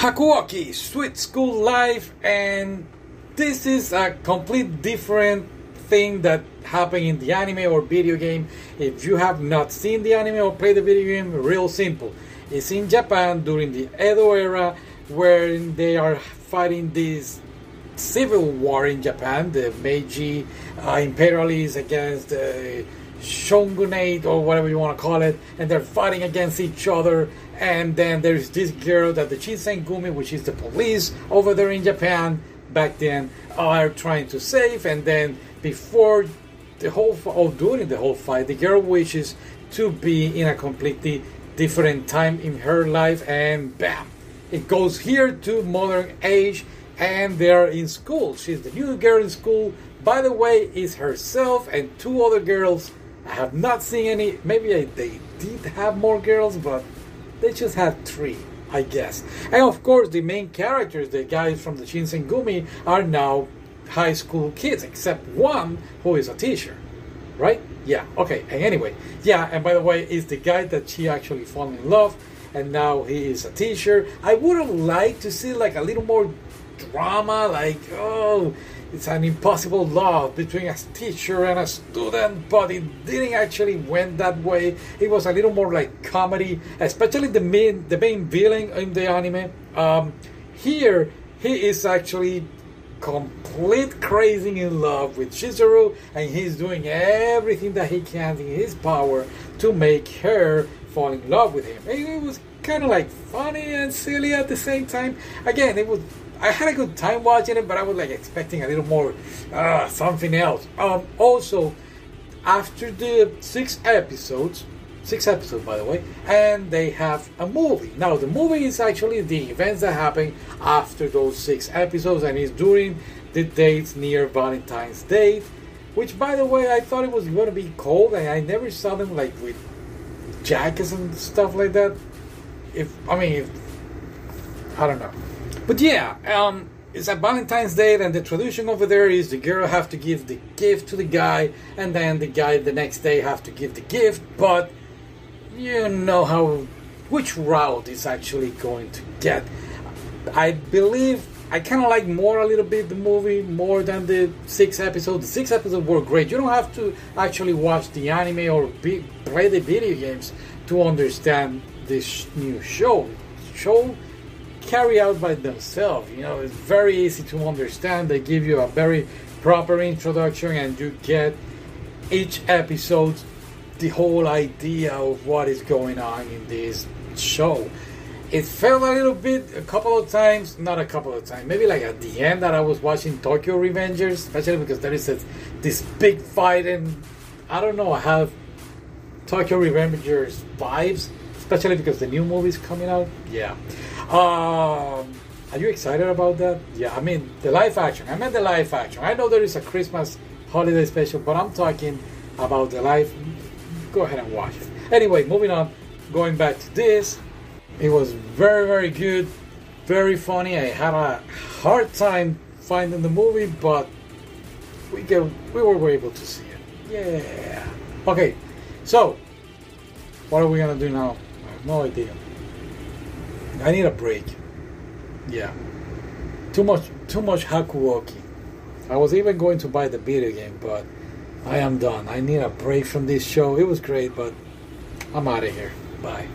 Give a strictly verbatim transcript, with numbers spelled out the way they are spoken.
Hakuoki, Sweet School Life, and this is a complete different thing that happened in the anime or video game. If you have not seen the anime or played the video game, real simple. It's in Japan during the Edo era, where they are fighting this civil war in Japan, the Meiji uh, imperialists against the shogunate or whatever you want to call it, and they're fighting against each other. And then there's this girl that the Shinsengumi, which is the police over there in Japan back then, are trying to save. And then before the whole or during the whole fight, the girl wishes to be in a completely different time in her life, and bam, it goes here to modern age, and they're in school. She's the new girl in school. By the way, it's herself and two other girls. I have not seen any. Maybe I, they did have more girls, but they just had three, I guess. And of course, the main characters, the guys from the Shinsengumi, are now high school kids, except one who is a teacher, right? Yeah, okay, and anyway, yeah, and by the way, it's the guy that she actually fell in love, and now he is a teacher. I would have liked to see like a little more drama, like, oh, it's an impossible love between a teacher and a student, but it didn't actually went that way. It was a little more like comedy, especially the main, the main villain in the anime. Um, here, he is actually complete crazy in love with Shizuru, and he's doing everything that he can in his power to make her fall in love with him. And it was kind of like funny and silly at the same time. Again, it was, I had a good time watching it, but I was like expecting a little more uh, something else. Um, also, after the six episodes, six episodes by the way, and they have a movie. Now the movie is actually the events that happen after those six episodes, and it's during the dates near Valentine's Day, which by the way I thought it was going to be cold, and I never saw them like with jackets and stuff like that. If I mean, if, I don't know, but yeah, um, it's a Valentine's Day, and the tradition over there is the girl have to give the gift to the guy, and then the guy the next day have to give the gift, but you know how, which route is actually going to get. I believe I kind of like more a little bit the movie more than the six episodes. The six episodes were great. You don't have to actually watch the anime or be, play the video games to understand this new show. Show carry out by themselves. You know, it's very easy to understand. They give you a very proper introduction, and you get each episode the whole idea of what is going on in this show. It felt a little bit a couple of times, not a couple of times, maybe like at the end that I was watching Tokyo Revengers, especially because there is a, this big fight, and I don't know, I have Tokyo Revengers vibes, especially because the new movie is coming out. Yeah. Um, are you excited about that? Yeah, I mean the live action. I meant the live action. I know there is a Christmas holiday special, but I'm talking about the live. Go ahead and watch it. Anyway, moving on, going back to this, it was very, very good, very funny. I had a hard time finding the movie, but we get, we were able to see it. Yeah. Okay, so what are we gonna do now? I have no idea. I need a break. Yeah. Too much, too much Hakuoki. I was even going to buy the video game, but I am done. I need a break from this show. It was great, but I'm out of here. Bye.